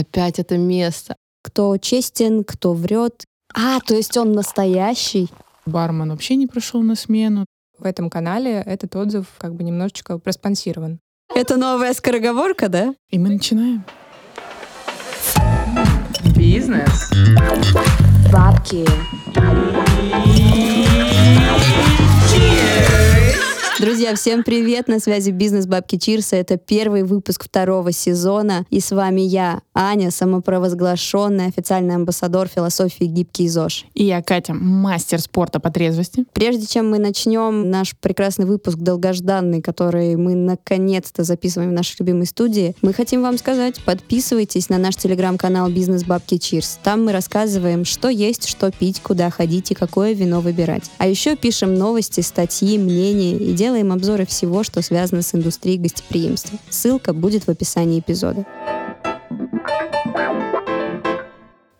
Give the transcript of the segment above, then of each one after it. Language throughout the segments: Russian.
Опять это место. Кто честен, кто врет. То есть он настоящий. Бармен вообще не пришел на смену. В этом канале этот отзыв как бы немножечко проспонсирован. Это новая скороговорка, да? И мы начинаем. Бизнес. Бабки. Друзья, всем привет! На связи Business Бабки Cheers. Это первый выпуск второго сезона. И с вами я, Аня, самопровозглашенная официальный амбассадор философии «Гибкий ЗОЖ». И я, Катя, мастер спорта по трезвости. Прежде чем мы начнем наш прекрасный выпуск долгожданный, который мы наконец-то записываем в нашей любимой студии, мы хотим вам сказать, подписывайтесь на наш телеграм-канал Business Бабки Cheers. Там мы рассказываем, что есть, что пить, куда ходить и какое вино выбирать. А еще пишем новости, статьи, мнения и делаем обзоры всего, что связано с индустрией гостеприимства. Ссылка будет в описании эпизода.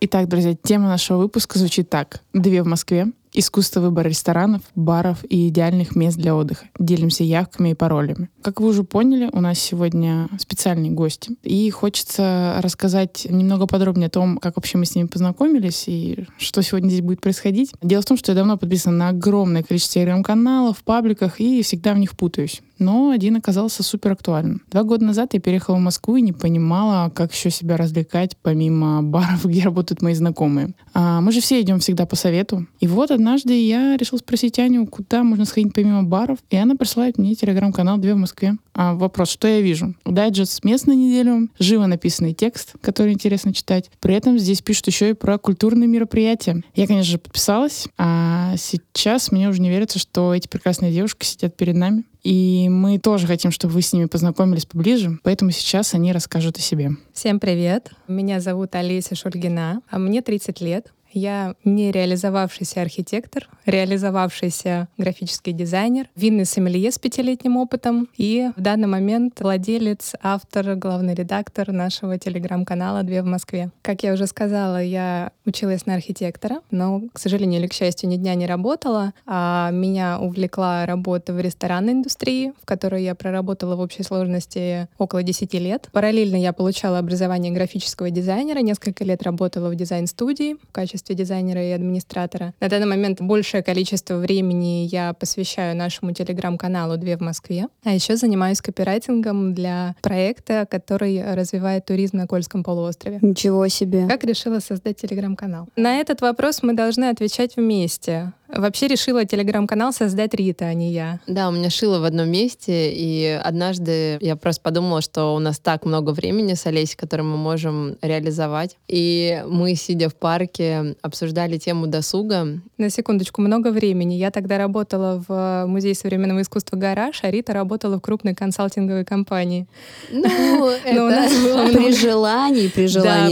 Итак, друзья, тема нашего выпуска звучит так. «Две в Москве. Искусство выбора ресторанов, баров и идеальных мест для отдыха. Делимся явками и паролями». Как вы уже поняли, у нас сегодня специальный гость. И хочется рассказать немного подробнее о том, как вообще мы с ними познакомились и что сегодня здесь будет происходить. Дело в том, что я давно подписана на огромное количество телеграм-каналов, пабликах и всегда в них путаюсь. Но один оказался суперактуальным. 2 года назад я переехала в Москву и не понимала, как еще себя развлекать, помимо баров, где работают мои знакомые. Мы же все идем всегда по совету. И вот однажды я решила спросить Аню, куда можно сходить помимо баров, и она присылает мне телеграм-канал «Две в Москве». Вопрос, что я вижу? Дайджест мест на неделю, живо написанный текст, который интересно читать. При этом здесь пишут еще и про культурные мероприятия. Я, конечно же, подписалась, а сейчас мне уже не верится, что эти прекрасные девушки сидят перед нами. И мы тоже хотим, чтобы вы с ними познакомились поближе, поэтому сейчас они расскажут о себе. Всем привет! Меня зовут Олеся Шульгина, а мне 30 лет. Я не реализовавшийся архитектор, реализовавшийся графический дизайнер, винный сомелье с 5-летним опытом и в данный момент владелец, автор, главный редактор нашего телеграм-канала «Две в Москве». Как я уже сказала, я училась на архитектора, но, к сожалению или к счастью, ни дня не работала, а меня увлекла работа в ресторанной индустрии, в которой я проработала в общей сложности около 10 лет. Параллельно я получала образование графического дизайнера, несколько лет работала в дизайн-студии в качестве дизайнера и администратора. На данный момент большее количество времени я посвящаю нашему телеграм-каналу «Две в Москве». А еще занимаюсь копирайтингом для проекта, который развивает туризм на Кольском полуострове. Ничего себе! Как решила создать телеграм-канал? На этот вопрос мы должны отвечать вместе. Вообще решила телеграм-канал создать Рита, а не я. Да, у меня шило в одном месте, и однажды я просто подумала, что у нас так много времени с Олесей, которое мы можем реализовать. И мы, сидя в парке, обсуждали тему досуга. На секундочку, много времени. Я тогда работала в Музее современного искусства «Гараж», а Рита работала в крупной консалтинговой компании. Ну, это при желании.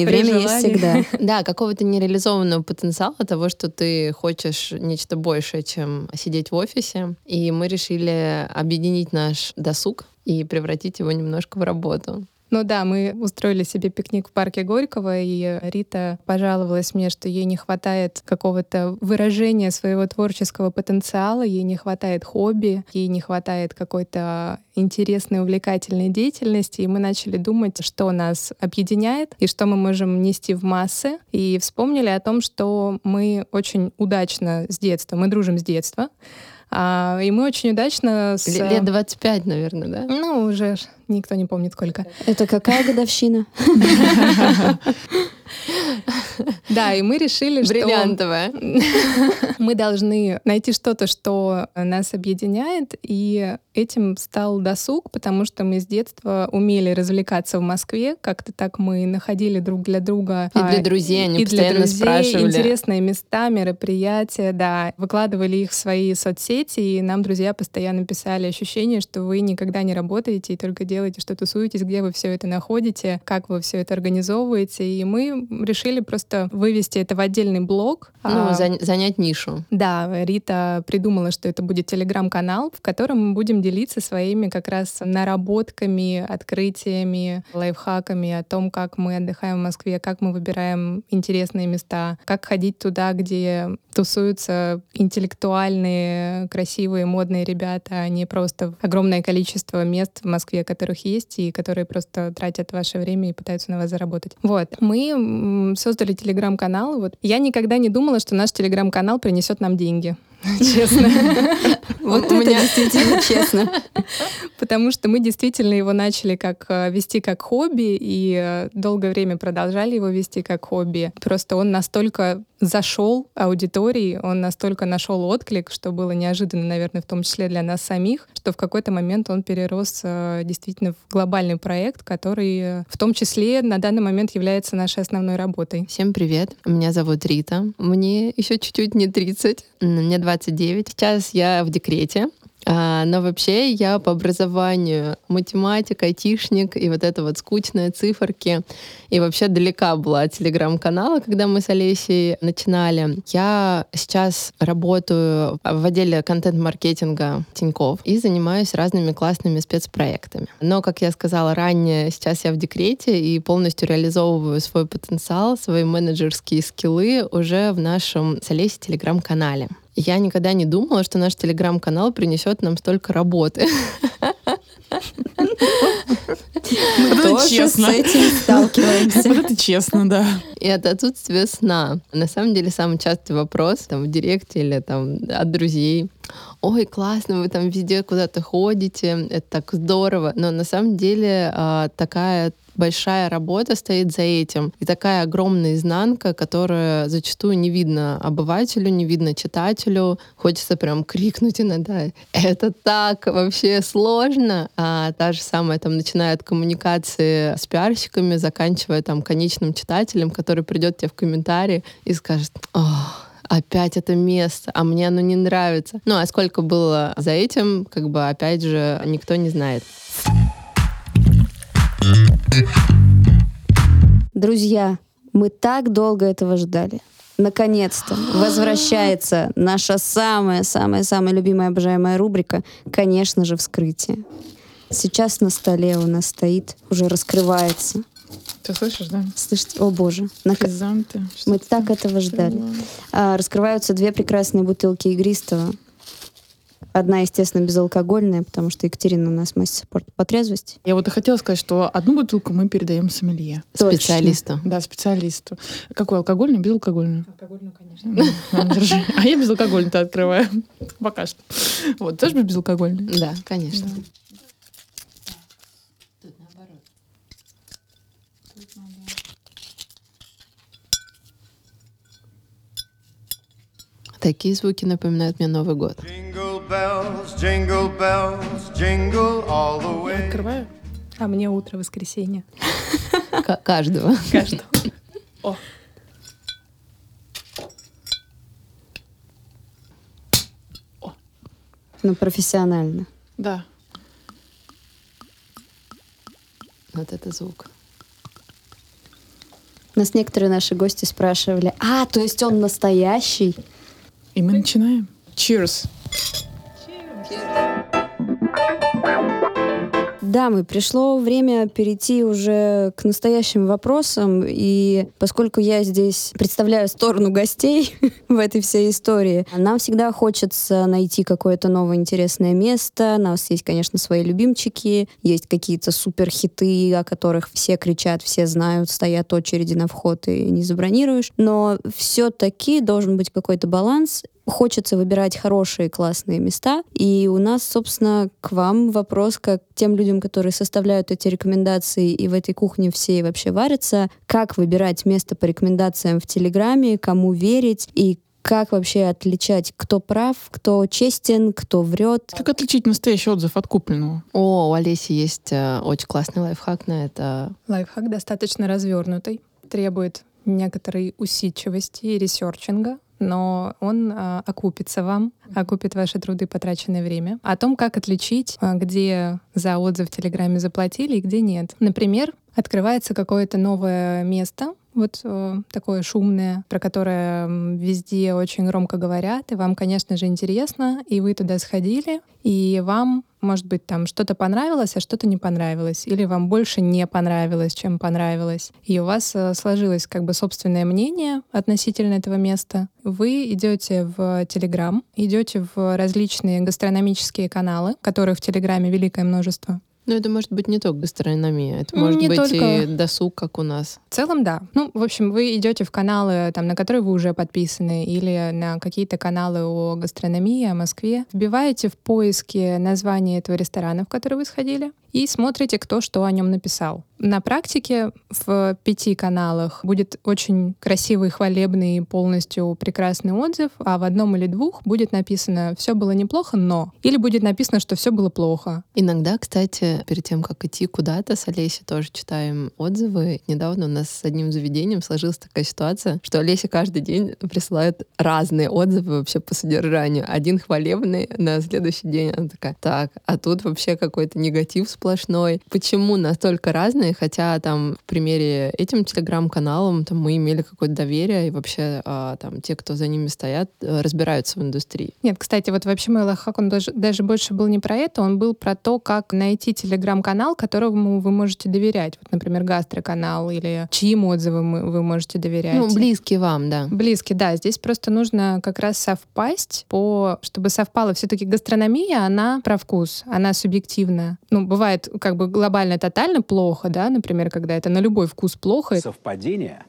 Время есть всегда. Да, какого-то нереализованного потенциала того, что ты хочешь нечто большее, чем сидеть в офисе. И мы решили объединить наш досуг и превратить его немножко в работу. Ну да, мы устроили себе пикник в парке Горького, и Рита пожаловалась мне, что ей не хватает какого-то выражения своего творческого потенциала, ей не хватает хобби, ей не хватает какой-то интересной, увлекательной деятельности, и мы начали думать, что нас объединяет и что мы можем нести в массы, и вспомнили о том, что мы очень удачно с детства, мы дружим с детства, и мы очень удачно... Лет 25, наверное, да? Ну, уже никто не помнит, сколько. Это какая годовщина? Да, и мы решили, что... Бриллиантовая. Мы должны найти что-то, что нас объединяет, и этим стал досуг, потому что мы с детства умели развлекаться в Москве, как-то так мы находили друг для друга... И для друзей, они постоянно спрашивали. Интересные места, мероприятия, да. Выкладывали их в свои соцсети, и нам друзья постоянно писали ощущение, что вы никогда не работаете и только делаете, что тусуетесь, где вы все это находите, как вы все это организовываете, и мы мы решили просто вывести это в отдельный блог. Ну, занять нишу. Да, Рита придумала, что это будет телеграм-канал, в котором мы будем делиться своими как раз наработками, открытиями, лайфхаками о том, как мы отдыхаем в Москве, как мы выбираем интересные места, как ходить туда, где тусуются интеллектуальные, красивые, модные ребята, а не просто огромное количество мест в Москве, которых есть, и которые просто тратят ваше время и пытаются на вас заработать. Вот. Мы создали телеграм-канал. Вот. Я никогда не думала, что наш телеграм-канал принесет нам деньги. Честно. Вот это действительно честно. Потому что мы действительно его начали вести как хобби и долгое время продолжали его вести как хобби. Просто он настолько зашел аудитории, он настолько нашел отклик, что было неожиданно, наверное, в том числе для нас самих, что в какой-то момент он перерос действительно в глобальный проект, который в том числе на данный момент является нашей основной работой. Всем привет, меня зовут Рита. Мне еще чуть-чуть не 30, мне 29. Сейчас я в декрете. Но вообще я по образованию математик, айтишник, и вот это вот скучные циферки. И вообще далека была от телеграм-канала, когда мы с Олесей начинали. Я сейчас работаю в отделе контент-маркетинга Тиньков и занимаюсь разными классными спецпроектами. Но, как я сказала ранее, сейчас я в декрете и полностью реализовываю свой потенциал, свои менеджерские скиллы уже в нашем с Олесей телеграм-канале. Я никогда не думала, что наш телеграм-канал принесет нам столько работы. Мы тоже с этим сталкиваемся. Вот это честно, да. И от отсутствия сна. На самом деле, самый частый вопрос там, в директе или там, от друзей. Ой, классно, вы там везде куда-то ходите, это так здорово. Но на самом деле такая большая работа стоит за этим. И такая огромная изнанка, которая зачастую не видно обывателю, не видно читателю. Хочется прям крикнуть иногда. Это так вообще сложно. А та же самая, там, начиная от коммуникации с пиарщиками, заканчивая там конечным читателем, который придет тебе в комментарии и скажет: «Ох, опять это место, а мне оно не нравится». Ну, а сколько было за этим, как бы, опять же, никто не знает. Друзья, мы так долго этого ждали. Наконец-то возвращается наша самая-самая-самая любимая, обожаемая рубрика, конечно же, вскрытие. Сейчас на столе у нас стоит, уже раскрывается. Ты слышишь, да? Слышите? О, боже. Фризанты. Мы так этого ждали. Раскрываются две прекрасные бутылки игристого. Одна, естественно, безалкогольная, потому что Екатерина у нас мастер-спорт по трезвости. Я вот и хотела сказать, что одну бутылку мы передаем сомелье. Специалисту. Да, специалисту. Какую, алкогольную, безалкогольную? Алкогольную, конечно. А я безалкогольную-то открываю. Пока что. Вот, тоже безалкогольную? Да, конечно. Такие звуки напоминают мне Новый год. Я открываю, а мне утро воскресенья. Каждого. Каждого. О. О. Ну, профессионально. Да. Вот это звук. Нас некоторые наши гости спрашивали: а, то есть он настоящий? И мы начинаем. Cheers! Дамы, пришло время перейти уже к настоящим вопросам. И поскольку я здесь представляю сторону гостей в этой всей истории, нам всегда хочется найти какое-то новое интересное место. У нас есть, конечно, свои любимчики, есть какие-то суперхиты, о которых все кричат, все знают, стоят очереди на вход и не забронируешь. Но все-таки должен быть какой-то баланс. Хочется выбирать хорошие, классные места. И у нас, собственно, к вам вопрос, как к тем людям, которые составляют эти рекомендации и в этой кухне все вообще варятся, как выбирать место по рекомендациям в Телеграме, кому верить и как вообще отличать, кто прав, кто честен, кто врет? Как отличить настоящий отзыв от купленного? О, у Олеси есть очень классный лайфхак на это. Лайфхак достаточно развернутый, требует некоторой усидчивости и ресерчинга, но он окупится вам, окупит ваши труды и потраченное время. О том, как отличить, где за отзыв в Телеграме заплатили и где нет. Например, открывается какое-то новое место, вот такое шумное, про которое везде очень громко говорят, и вам, конечно же, интересно, и вы туда сходили, и вам, может быть, там что-то понравилось, а что-то не понравилось, или вам больше не понравилось, чем понравилось, и у вас сложилось как бы собственное мнение относительно этого места. Вы идете в Телеграм, идете в различные гастрономические каналы, которых в Телеграме великое множество. Но это может быть не только гастрономия, это может не быть только... и досуг, как у нас. В целом, да. Ну, в общем, вы идете в каналы, там, на которые вы уже подписаны, или на какие-то каналы о гастрономии, о Москве. Вбиваете в поиске название этого ресторана, в который вы сходили, и смотрите, кто что о нем написал. На практике в 5 каналах будет очень красивый, хвалебный, полностью прекрасный отзыв, а в одном или 2 будет написано «все было неплохо, но...» или будет написано, что «все было плохо». Иногда, кстати, перед тем, как идти куда-то, с Олесей тоже читаем отзывы. Недавно у нас с одним заведением сложилась такая ситуация, что Олеся каждый день присылает разные отзывы вообще по содержанию. Один хвалебный, на следующий день она такая «так, а тут вообще какой-то негатив сплошной». Почему настолько разные? Хотя там в примере этим телеграм-каналом там, мы имели какое-то доверие, и вообще там те, кто за ними стоят, разбираются в индустрии. Нет, кстати, вот вообще мой лайфхак, он даже больше был не про это, он был про то, как найти телеграм-канал, которому вы можете доверять. Вот, например, гастроканал или чьим отзывам вы можете доверять. Ну, близкий вам, да. Близкий, да. Здесь просто нужно как раз совпасть, чтобы совпало. Все-таки гастрономия, она про вкус, она субъективна. Ну, бывает как бы глобально тотально плохо, да, например, когда это на любой вкус плохо. Совпадение?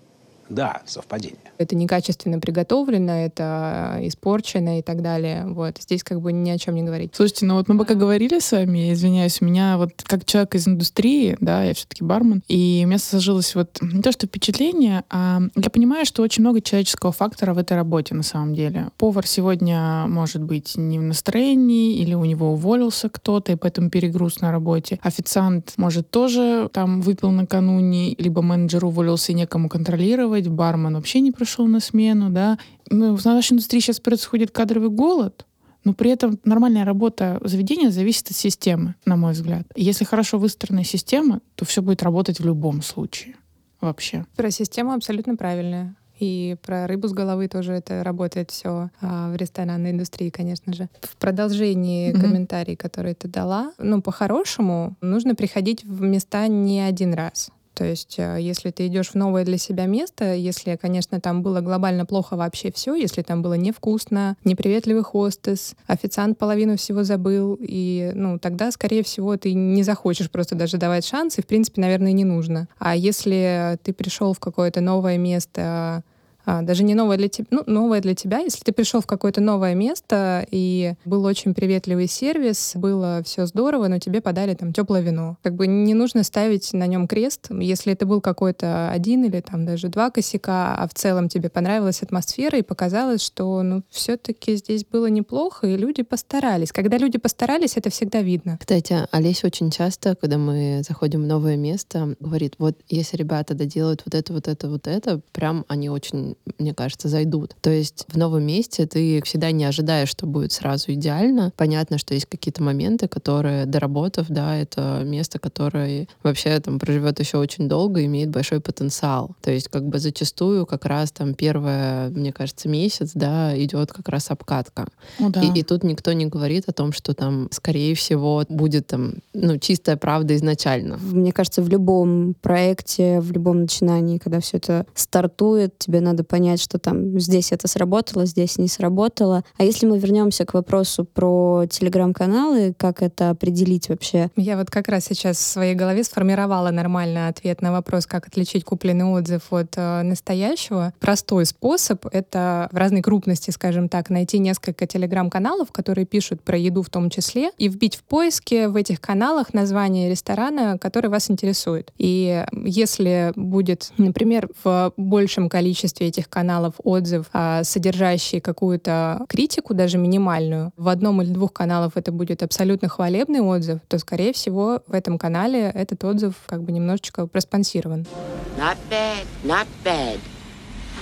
Да, совпадение. Это некачественно приготовлено, это испорчено и так далее. Вот. Здесь как бы ни о чем не говорить. Слушайте, ну вот мы пока говорили с вами, я извиняюсь, у меня вот как человек из индустрии, да, я все-таки бармен, и у меня сложилось вот не то что впечатление, а я понимаю, что очень много человеческого фактора в этой работе на самом деле. Повар сегодня может быть не в настроении, или у него уволился кто-то, и поэтому перегруз на работе. Официант, может, тоже там выпил накануне, либо менеджер уволился и некому контролировать, бармен вообще не пришел на смену, да. В нашей индустрии сейчас происходит кадровый голод, но при этом нормальная работа заведения зависит от системы, на мой взгляд. Если хорошо выстроена система, то все будет работать в любом случае вообще. Про систему абсолютно правильная. И про рыбу с головы тоже это работает все в ресторанной индустрии, конечно же. В продолжении комментарий, который ты дала, ну, по-хорошему, нужно приходить в места не один раз. То есть, если ты идешь в новое для себя место, если, конечно, там было глобально плохо вообще все, если там было невкусно, неприветливый хостес, официант половину всего забыл, и, ну, тогда, скорее всего, ты не захочешь просто даже давать шанс, и, в принципе, наверное, не нужно. А если ты пришел в какое-то новое место... даже не новое для тебя, ну, новое для тебя. Если ты пришел в какое-то новое место, и был очень приветливый сервис, было все здорово, но тебе подали там теплое вино. Как бы не нужно ставить на нем крест. Если это был какой-то один или там даже 2 косяка, а в целом тебе понравилась атмосфера, и показалось, что ну все-таки здесь было неплохо, и люди постарались. Когда люди постарались, это всегда видно. Кстати, Олеся очень часто, когда мы заходим в новое место, говорит, вот если ребята доделают вот это, прям они очень, мне кажется, зайдут. То есть в новом месте ты всегда не ожидаешь, что будет сразу идеально. Понятно, что есть какие-то моменты, которые, доработав, да, это место, которое вообще там проживет еще очень долго и имеет большой потенциал. То есть как бы зачастую как раз там первое, мне кажется, месяц, да, идет как раз обкатка. Ну, да. И тут никто не говорит о том, что там, скорее всего, будет там, ну, чистая правда изначально. Мне кажется, в любом проекте, в любом начинании, когда все это стартует, тебе надо понять, что там здесь это сработало, здесь не сработало. А если мы вернемся к вопросу про телеграм-каналы, как это определить вообще? Я вот как раз сейчас в своей голове сформировала нормально ответ на вопрос, как отличить купленный отзыв от настоящего. Простой способ — это в разной крупности, скажем так, найти несколько телеграм-каналов, которые пишут про еду в том числе, и вбить в поиске в этих каналах название ресторана, который вас интересует. И если будет, например, в большем количестве этих каналов отзыв, содержащий какую-то критику, даже минимальную, в одном или 2 каналах это будет абсолютно хвалебный отзыв, то, скорее всего, в этом канале этот отзыв как бы немножечко проспонсирован. Not bad, not bad.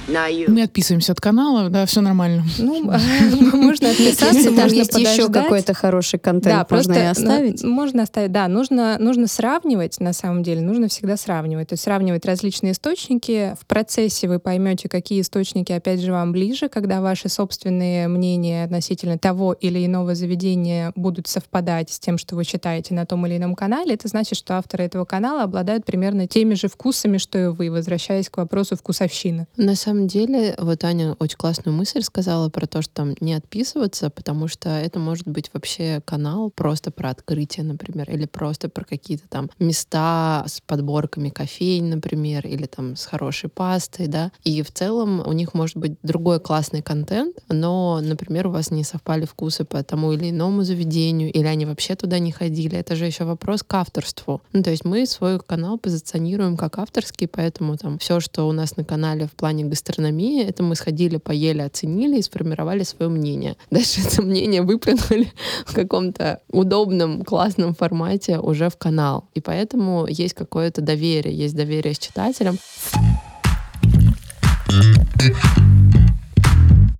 Мы отписываемся от канала, да, все нормально. Ну, можно отписаться, можно еще какой-то хороший контент, можно оставить. Можно оставить, да. Нужно сравнивать, на самом деле, нужно всегда сравнивать. То есть сравнивать различные источники. В процессе вы поймете, какие источники, опять же, вам ближе, когда ваши собственные мнения относительно того или иного заведения будут совпадать с тем, что вы читаете на том или ином канале. Это значит, что авторы этого канала обладают примерно теми же вкусами, что и вы, возвращаясь к вопросу вкусовщины. На самом деле, вот Аня очень классную мысль сказала про то, что там не отписываться, потому что это может быть вообще канал просто про открытие, например, или просто про какие-то там места с подборками кофейн, например, или там с хорошей пастой, да. И в целом у них может быть другой классный контент, но, например, у вас не совпали вкусы по тому или иному заведению, или они вообще туда не ходили. Это же еще вопрос к авторству. Ну, то есть мы свой канал позиционируем как авторский, поэтому там все, что у нас на канале в плане гастрономии, это мы сходили, поели, оценили и сформировали свое мнение. Дальше это мнение выплюнули в каком-то удобном, классном формате уже в канал. И поэтому есть какое-то доверие, есть доверие с читателем.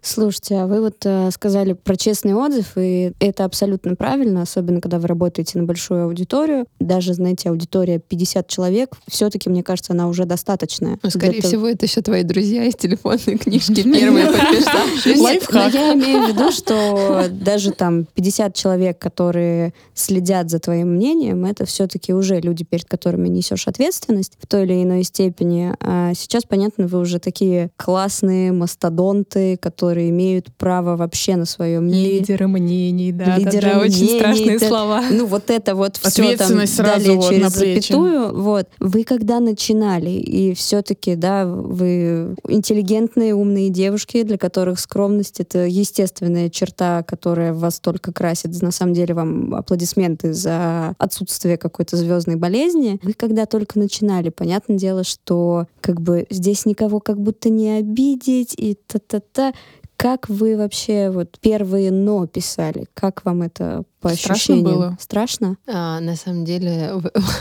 Слушайте, а вы вот сказали про честный отзыв, и это абсолютно правильно, особенно когда вы работаете на большую аудиторию. Даже, знаете, аудитория 50 человек, все-таки, мне кажется, она уже достаточная. Ну, скорее всего, это еще твои друзья из телефонной книжки первые подписавшиеся. Но я имею в виду, что даже там 50 человек, которые следят за твоим мнением, это все-таки уже люди, перед которыми несешь ответственность в той или иной степени. А сейчас, понятно, вы уже такие классные мастодонты, которые имеют право вообще на свое мнение. Лидеры мнений, да. Лидеры мнений, очень страшные слова. Ну, вот это вот все там далее вот через запятую. Вот. Вы когда начинали, и все-таки, да, вы интеллигентные, умные девушки, для которых скромность — это естественная черта, которая вас только красит. На самом деле вам аплодисменты за отсутствие какой-то звездной болезни. Вы когда только начинали, понятное дело, что как бы здесь никого как будто не обидеть, и та-та-та. Как вы вообще вот первые «но» писали? Как вам это по ощущениям? Страшно было? Страшно? На самом деле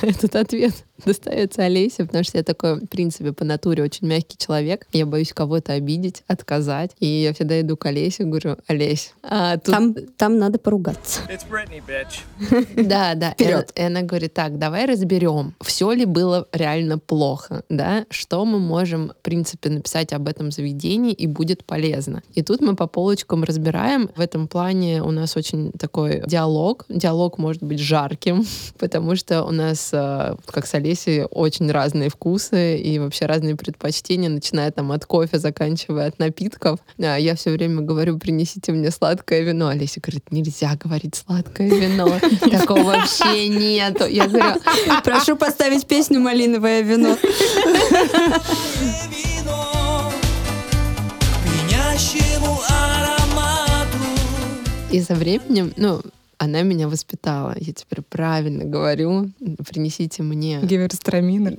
этот ответ достается Олесе, потому что я такой, в принципе, по натуре очень мягкий человек. Я боюсь кого-то обидеть, отказать. И я всегда иду к Олесе, говорю: Олесь, тут... там надо поругаться. Да. Вперед. И она говорит: так, давай разберем, все ли было реально плохо, да? Что мы можем, в принципе, написать об этом заведении и будет полезно. И тут мы по полочкам разбираем. В этом плане у нас очень такой диалог. Диалог может быть жарким, потому что у нас, как с Олесей, очень разные вкусы и вообще разные предпочтения, начиная там от кофе, заканчивая от напитков. Я все время говорю: принесите мне сладкое вино. Олеся говорит: нельзя говорить сладкое вино. Такого вообще нету. Я говорю: прошу поставить песню «Малиновое вино». И со временем, она меня воспитала. Я теперь правильно говорю: принесите мне... Гиверстраминер.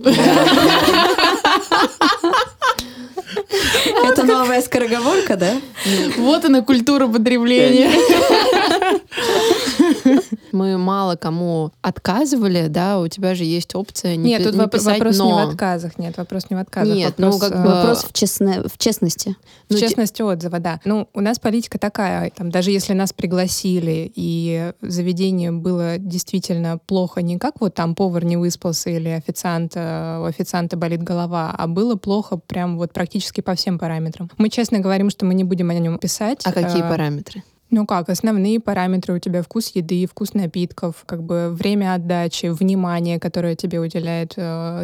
Это новая скороговорка, да? Вот она, культура потребления. Мы мало кому отказывали, да, у тебя же есть опция не писать «но». Нет, тут вопрос не в отказах, Нет, вопрос в честности. В честности отзыва, да. Ну, у нас политика такая, там, даже если нас пригласили, и заведение было действительно плохо, не как вот там повар не выспался или у официанта болит голова, а было плохо прям вот практически по всем параметрам. Мы честно говорим, что мы не будем о нем писать. А какие параметры? Основные параметры у тебя: вкус еды, вкус напитков, как бы время отдачи, внимание, которое тебе уделяет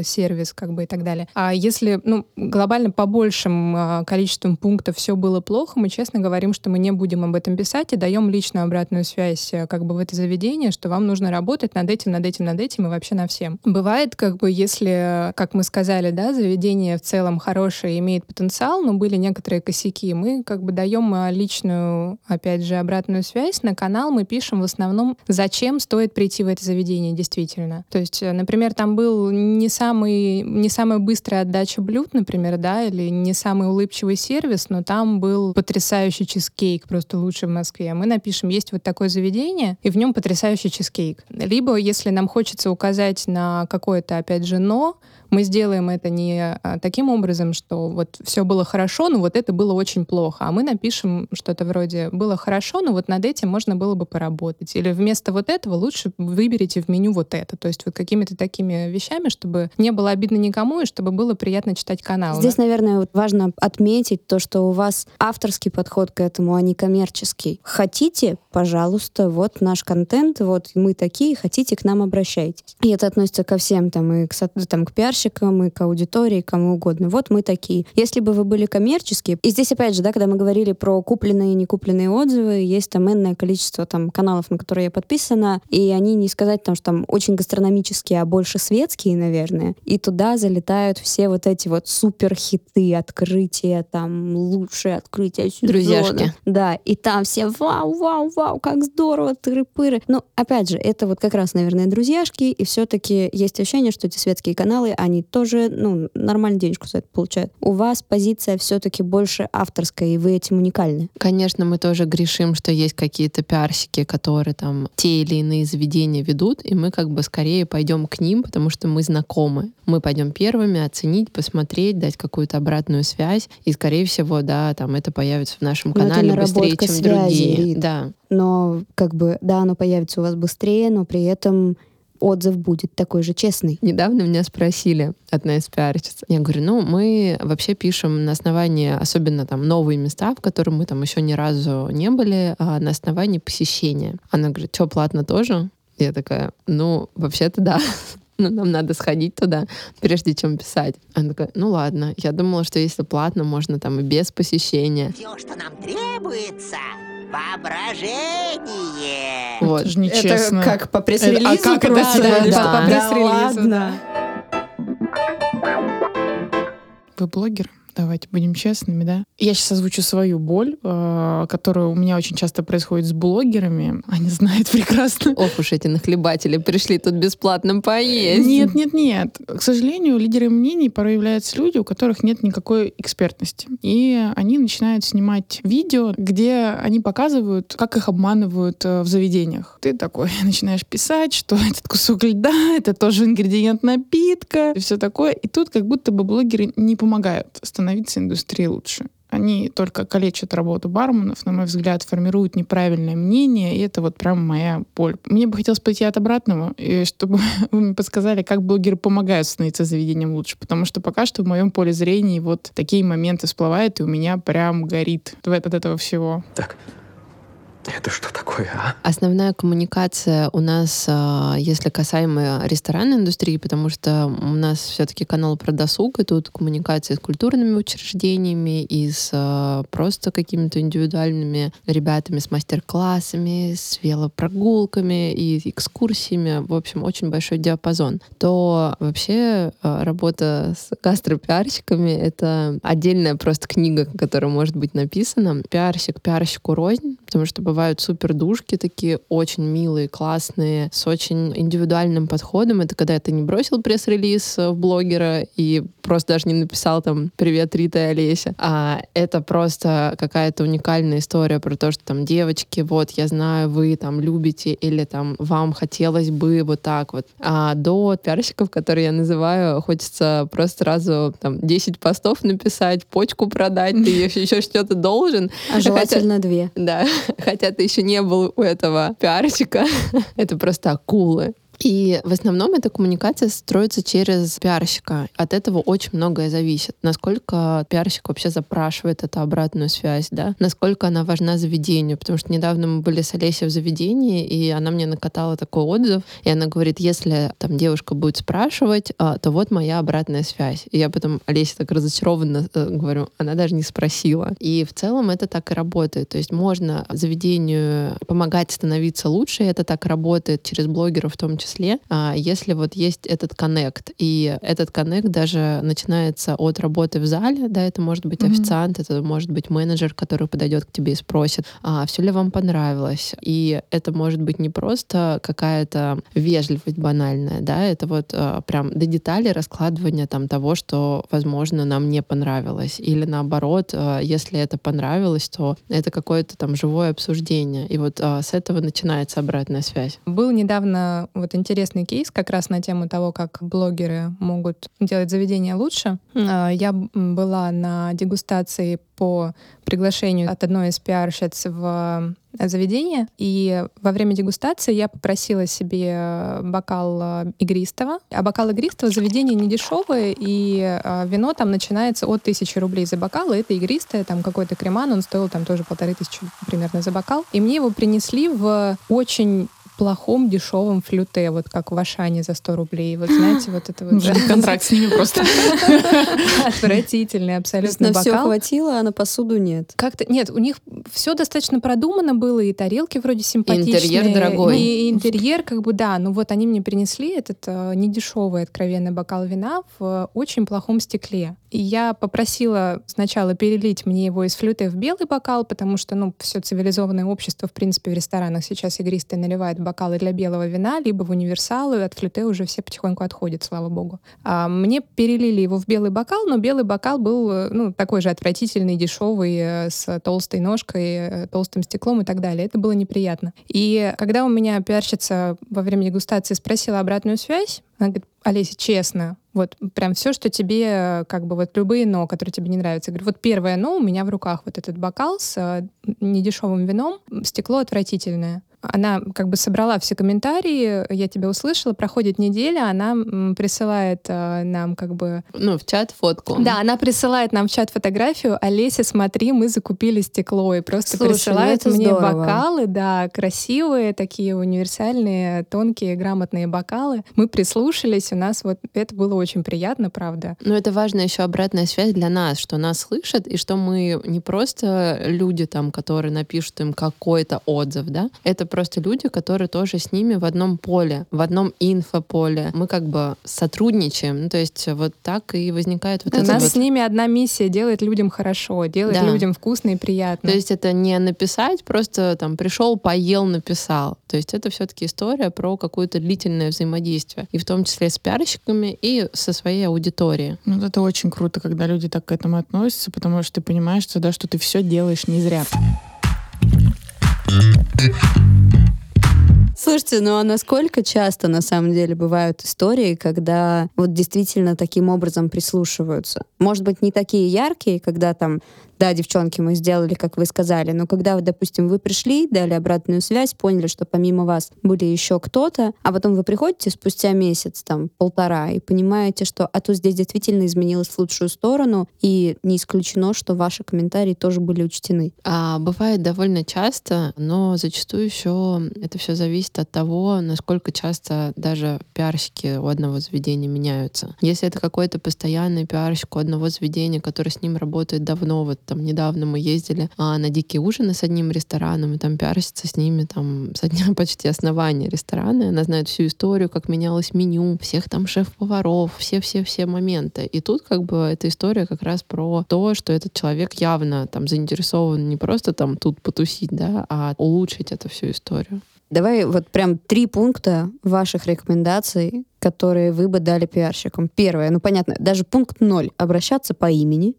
сервис, как бы и так далее. А если, глобально по большим количествам пунктов все было плохо, мы честно говорим, что мы не будем об этом писать и даем личную обратную связь, как бы в это заведение, что вам нужно работать над этим и вообще на всем. Бывает, как бы, если, как мы сказали, да, заведение в целом хорошее, имеет потенциал, но были некоторые косяки, мы как бы даем личную, опять же, же обратную связь. На канал мы пишем в основном, зачем стоит прийти в это заведение действительно. То есть, например, там был не самая быстрая отдача блюд, например, да, или не самый улыбчивый сервис, но там был потрясающий чизкейк, просто лучший в Москве. Мы напишем, есть вот такое заведение, и в нем потрясающий чизкейк. Либо, если нам хочется указать на какое-то, опять же, но, мы сделаем это не таким образом, что вот все было хорошо, но вот это было очень плохо, а мы напишем что-то вроде «было хорошо, но вот над этим можно было бы поработать». Или вместо вот этого лучше выберите в меню вот это. То есть вот какими-то такими вещами, чтобы не было обидно никому и чтобы было приятно читать канал. Здесь, наверное, важно отметить то, что у вас авторский подход к этому, а не коммерческий. Хотите, пожалуйста, вот наш контент, вот мы такие, хотите, к нам обращайтесь. И это относится ко всем, там, и к пиарщикам, и к аудитории, кому угодно. Вот мы такие. Если бы вы были коммерческие, и здесь, опять же, да, когда мы говорили про купленные и некупленные отзывы, есть там энное количество там, каналов, на которые я подписана, и они не сказать, там, что там очень гастрономические, а больше светские, наверное, и туда залетают все вот эти вот супер-хиты, открытия, там, лучшие открытия сезона. Друзьяшки. Да, и там все вау-вау-вау, как здорово, тыры-пыры. Ну, опять же, это вот как раз, наверное, друзьяшки, и все-таки есть ощущение, что эти светские каналы, они тоже, ну, нормально денежку за это получают. У вас позиция все-таки больше авторская, и вы этим уникальны. Конечно, мы тоже грешим, что есть какие-то пиарщики, которые там те или иные заведения ведут, и мы как бы скорее пойдем к ним, потому что мы знакомы. Мы пойдем первыми оценить, посмотреть, дать какую-то обратную связь, и, скорее всего, да, там это появится в нашем канале быстрее, чем связи, другие. Да. Но как бы, да, оно появится у вас быстрее, но при этом отзыв будет такой же честный. Недавно меня спросили, одна из пиарщиц. Я говорю, ну, мы вообще пишем на основании, особенно там новые места, в которые мы там еще ни разу не были, а на основании посещения. Она говорит, что, платно тоже? Я такая, ну, вообще-то да. Ну, нам надо сходить туда, прежде чем писать. Она такая, ну ладно. Я думала, что если платно, можно там и без посещения. Все, что нам требуется... Воображение! Вот. Это же нечестно. Это как по пресс-релизу? А как это сделали? Да. По пресс-релизу, да. Вы блогер? Давайте будем честными, да? Я сейчас озвучу свою боль, которая у меня очень часто происходит с блогерами. Они знают прекрасно. Ох уж эти нахлебатели пришли тут бесплатно поесть. Нет. К сожалению, лидеры мнений порой являются люди, у которых нет никакой экспертности. И они начинают снимать видео, где они показывают, как их обманывают в заведениях. Ты такой начинаешь писать, что этот кусок льда, это тоже ингредиент напитка, и все такое. И тут как будто бы блогеры не помогают становиться индустрии лучше. Они только калечат работу барменов, на мой взгляд, формируют неправильное мнение, и это вот прям моя боль. Мне бы хотелось пойти от обратного, и чтобы вы мне подсказали, как блогеры помогают становиться заведением лучше, потому что пока что в моем поле зрения вот такие моменты всплывают, и у меня прям горит от этого всего. Так. Это что такое, а? Основная коммуникация у нас, если касаемо ресторанной индустрии, потому что у нас все-таки канал про досуг, и тут коммуникация с культурными учреждениями, и с просто какими-то индивидуальными ребятами, с мастер-классами, с велопрогулками и экскурсиями. В общем, очень большой диапазон. То вообще работа с гастропиарщиками — это отдельная просто книга, которая может быть написана. Пиарщик пиарщику рознь, потому что бывают супердушки такие, очень милые, классные, с очень индивидуальным подходом. Это когда ты не бросил пресс-релиз в блогера и просто даже не написал там «Привет, Рита и Олеся». А это просто какая-то уникальная история про то, что там девочки, вот, я знаю, вы там любите или там вам хотелось бы вот так вот. А до пиарщиков, которые я называю, хочется просто сразу там 10 постов написать, почку продать, ты еще что-то должен. А желательно 2. Да. Хотя ты еще не был у этого пиарщика. Это просто акулы. И в основном эта коммуникация строится через пиарщика. От этого очень многое зависит. Насколько пиарщик вообще запрашивает эту обратную связь, да? Насколько она важна заведению. Потому что недавно мы были с Олесей в заведении, и она мне накатала такой отзыв. И она говорит, если там девушка будет спрашивать, то вот моя обратная связь. И я потом Олесе так разочарованно говорю, она даже не спросила. И в целом это так и работает. То есть можно заведению помогать становиться лучше. Это так работает через блогеров в том числе. числе, если вот есть этот коннект. И этот коннект даже начинается от работы в зале, да, это может быть официант, это может быть менеджер, который подойдет к тебе и спросит, все ли вам понравилось. И это может быть не просто какая-то вежливость банальная, да, это вот прям до деталей раскладывания там того, что, возможно, нам не понравилось. Или наоборот, если это понравилось, то это какое-то там живое обсуждение. И вот с этого начинается обратная связь. Был недавно вот интересный кейс как раз на тему того, как блогеры могут делать заведение лучше. Я была на дегустации по приглашению от одной из пиарщиц в заведение, и во время дегустации я попросила себе бокал игристого. А бокал игристого заведение не дешевое, и вино там начинается от 1000 рублей за бокал, и это игристое, там какой-то креман, он стоил там тоже 1500 примерно за бокал. И мне его принесли в очень плохом, дешевом флюте, вот как в Ашане за 100 рублей. Вот знаете, вот это вот... Контракт с ними просто. Отвратительный абсолютно бокал. На все хватило, а на посуду нет. Как-то... Нет, у них все достаточно продумано было, и тарелки вроде симпатичные. Интерьер дорогой. И интерьер, как бы, да. Ну вот они мне принесли этот недешевый, откровенный бокал вина в очень плохом стекле. И я попросила сначала перелить мне его из флюте в белый бокал, потому что, ну, все цивилизованное общество, в принципе, в ресторанах сейчас игристое наливает бокалы для белого вина, либо в универсалы, от флюте уже все потихоньку отходят, слава богу. А мне перелили его в белый бокал, но белый бокал был, ну, такой же отвратительный, дешевый, с толстой ножкой, толстым стеклом и так далее. Это было неприятно. И когда у меня пиарщица во время дегустации спросила обратную связь, она говорит: Олеся, честно, вот прям все, что тебе, как бы, вот любые «но», которые тебе не нравятся. Я говорю, вот первое «но» у меня в руках, вот этот бокал с недешевым вином, стекло отвратительное. Она как бы собрала все комментарии, я тебя услышала, проходит неделя, она присылает нам как бы... Ну, в чат фотку. Да, она присылает нам в чат фотографию: Олеся, смотри, мы закупили стекло. И просто присылает мне здорово. Бокалы, да, красивые, такие универсальные, тонкие, грамотные бокалы. Мы прислушались, у нас вот это было очень приятно, правда. Но это важная еще обратная связь для нас, что нас слышат, и что мы не просто люди там, которые напишут им какой-то отзыв, да, это просто люди, которые тоже с ними в одном поле, в одном инфополе. Мы как бы сотрудничаем. Ну, то есть вот так и возникает вот это. У нас вот с ними одна миссия — делать людям хорошо, делать людям вкусно и приятно. То есть это не написать, просто там пришел, поел, написал. То есть это все-таки история про какое-то длительное взаимодействие. И в том числе с пиарщиками и со своей аудиторией. Ну вот это очень круто, когда люди так к этому относятся, потому что ты понимаешь, что, да, что ты все делаешь не зря. Слушайте, ну а насколько часто на самом деле бывают истории, когда вот действительно таким образом прислушиваются? Может быть, не такие яркие, когда там, да, девчонки, мы сделали, как вы сказали, но когда, допустим, вы пришли, дали обратную связь, поняли, что помимо вас были еще кто-то, а потом вы приходите спустя месяц, там, полтора, и понимаете, что а то здесь действительно изменилось в лучшую сторону, и не исключено, что ваши комментарии тоже были учтены. Бывает довольно часто, но зачастую еще это все зависит от того, насколько часто даже пиарщики у одного заведения меняются. Если это какой-то постоянный пиарщик у одного заведения, который с ним работает давно, вот там недавно мы ездили на дикие ужины с одним рестораном, и там пиарщица с ними там со дня почти основания ресторана. Она знает всю историю, как менялось меню, всех там шеф-поваров, все-все-все моменты. И тут как бы эта история как раз про то, что этот человек явно там заинтересован не просто там тут потусить, да, а улучшить эту всю историю. Давай вот прям 3 пункта ваших рекомендаций, которые вы бы дали пиарщикам. Первое, ну понятно, даже пункт 0 — обращаться по имени.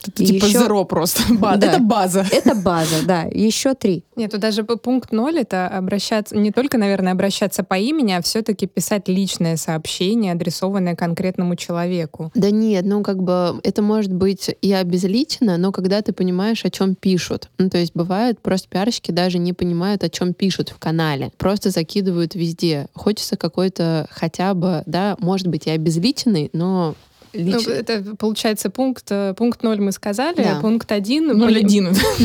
Это типа еще... зеро просто. Да. Это база. Это база, да. Еще 3. Нет, тут даже пункт 0 — это обращаться, не только, наверное, обращаться по имени, а все-таки писать личное сообщение, адресованное конкретному человеку. Да нет, ну как бы это может быть и обезличено, но когда ты понимаешь, о чем пишут. Ну то есть бывает, просто пиарщики даже не понимают, о чем пишут в канале. Просто закидывают везде. Хочется какой-то хотя бы, да, может быть и обезличенный, но... Ну, это, получается, пункт 0 мы сказали, да. А пункт 1... 0.1. 0.1.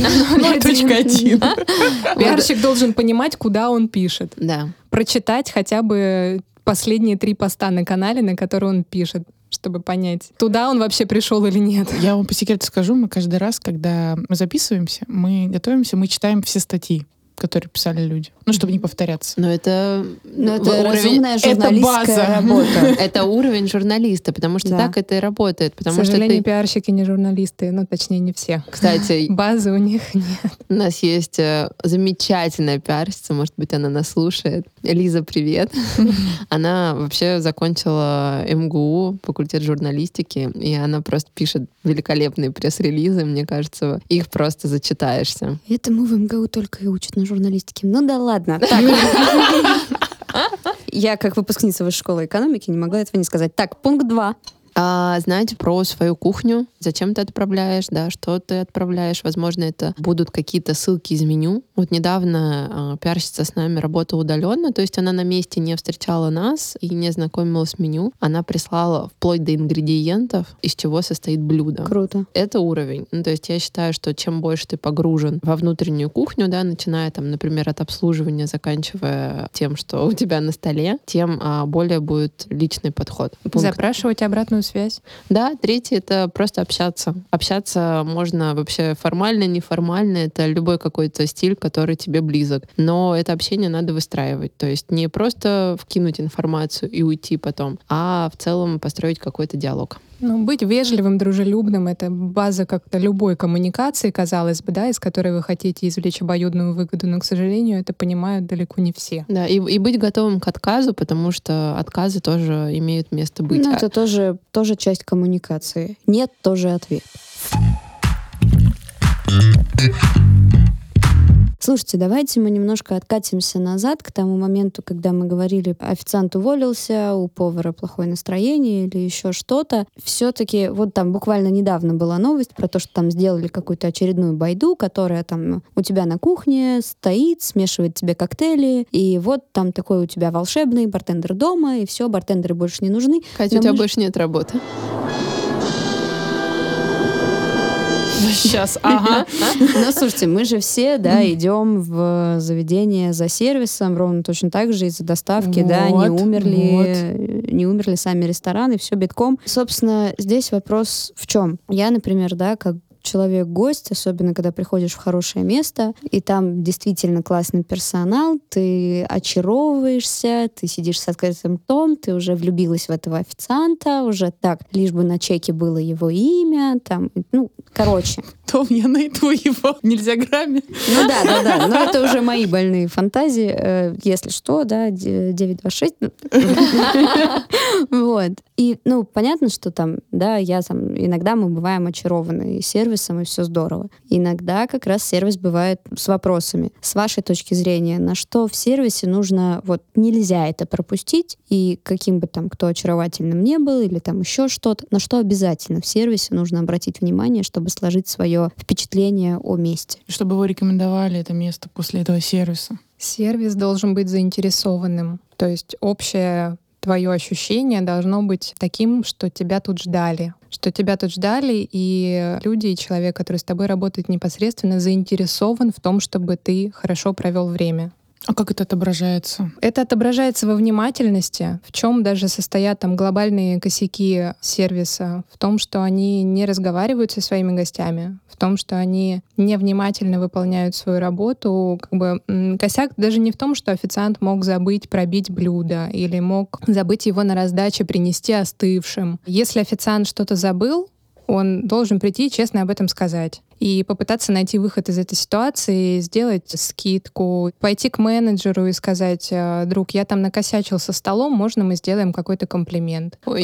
Пиарщик должен понимать, куда он пишет. Да. Прочитать хотя бы последние 3 поста на канале, на которые он пишет, чтобы понять, туда он вообще пришел или нет. Я вам по секрету скажу, мы каждый раз, когда мы записываемся, мы готовимся, мы читаем все статьи, которые писали люди. Ну, чтобы не повторяться. Но это, разумная журналистская работа. Это уровень журналиста, потому что так это и работает. К сожалению, пиарщики не журналисты, ну, точнее, не все. Кстати, базы у них нет. У нас есть замечательная пиарщица, может быть, она нас слушает. Лиза, привет. Она вообще закончила МГУ, факультет журналистики, и она просто пишет великолепные пресс-релизы, мне кажется, их просто зачитаешься. Этому в МГУ только и учат на журналистике. Ну да ладно. Я, как выпускница высшей школы экономики, не могла этого не сказать. Так, пункт 2. Знать про свою кухню, зачем ты отправляешь, да, что ты отправляешь. Возможно, это будут какие-то ссылки из меню. Вот недавно пиарщица с нами работала удаленно, то есть она на месте не встречала нас и не знакомилась с меню. Она прислала вплоть до ингредиентов, из чего состоит блюдо. Круто. Это уровень. Ну, то есть я считаю, что чем больше ты погружен во внутреннюю кухню, да, начиная там, например, от обслуживания, заканчивая тем, что у тебя на столе, тем более будет личный подход. Запрашивать обратную связь. Да, третье — это просто общаться. Общаться можно вообще формально, неформально. Это любой какой-то стиль, который тебе близок. Но это общение надо выстраивать. То есть не просто вкинуть информацию и уйти потом, а в целом построить какой-то диалог. Ну, быть вежливым, дружелюбным — это база как-то любой коммуникации, казалось бы, да, из которой вы хотите извлечь обоюдную выгоду, но, к сожалению, это понимают далеко не все. Да, и быть готовым к отказу, потому что отказы тоже имеют место быть. Ну, это тоже часть коммуникации. Нет, тоже ответ. Слушайте, давайте мы немножко откатимся назад к тому моменту, когда мы говорили, официант уволился, у повара плохое настроение или еще что-то. Все-таки вот там буквально недавно была новость про то, что там сделали какую-то очередную байду, которая там у тебя на кухне стоит, смешивает тебе коктейли, и вот там такой у тебя волшебный бартендер дома, и все, бартендеры больше не нужны. Катя, у тебя больше нет работы. Сейчас, ага. Ну, слушайте, мы же все, да, идем в заведение за сервисом, ровно точно так же из-за доставки, вот, да, не умерли сами рестораны, все битком. Собственно, здесь вопрос в чем? Я, например, да, как человек-гость, особенно когда приходишь в хорошее место, и там действительно классный персонал, ты очаровываешься, ты сидишь с открытым ртом, ты уже влюбилась в этого официанта, уже так, лишь бы на чеке было его имя, там, ну, короче. Том, я найду его в Нельзяграме. Ну да, но это уже мои больные фантазии, если что, да, 926. Вот. И, ну, понятно, что там, да, я там, иногда мы бываем очарованы сервисом, и все здорово. Иногда как раз сервис бывает с вопросами. С вашей точки зрения, на что в сервисе нужно, вот, нельзя это пропустить, и каким бы там кто очаровательным не был, или там еще что-то, на что обязательно в сервисе нужно обратить внимание, чтобы сложить свое впечатление о месте. Чтобы вы рекомендовали это место после этого сервиса. Сервис должен быть заинтересованным. То есть общее твое ощущение должно быть таким, что тебя тут ждали. Что тебя тут ждали, и люди, и человек, который с тобой работает непосредственно, заинтересован в том, чтобы ты хорошо провел время. А как это отображается? Это отображается во внимательности, в чем даже состоят там глобальные косяки сервиса, в том, что они не разговаривают со своими гостями, в том, что они невнимательно выполняют свою работу. Как бы, косяк даже не в том, что официант мог забыть пробить блюдо или мог забыть его на раздаче принести остывшим. Если официант что-то забыл, он должен прийти и честно об этом сказать. И попытаться найти выход из этой ситуации, сделать скидку, пойти к менеджеру и сказать: друг, я там накосячил со столом, можно мы сделаем какой-то комплимент? Ой,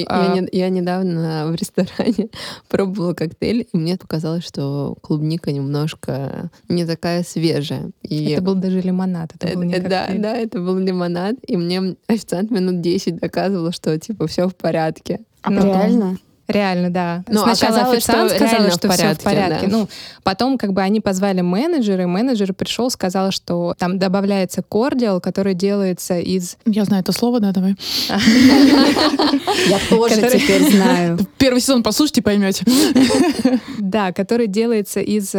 я недавно в ресторане пробовала коктейль, и мне показалось, что клубника немножко не такая свежая. И это был даже лимонад. Это был не коктейль. Да, это был лимонад, и мне официант минут 10 доказывал, что типа все в порядке. А реально? Реально, да. Но сначала официант сказал, что все в порядке. Да. Ну, потом как бы они позвали менеджера, и менеджер пришел, сказал, что там добавляется кордиал, который делается из... Я знаю это слово, да, давай. Я тоже теперь знаю. Первый сезон послушайте, поймете. Да, который делается из...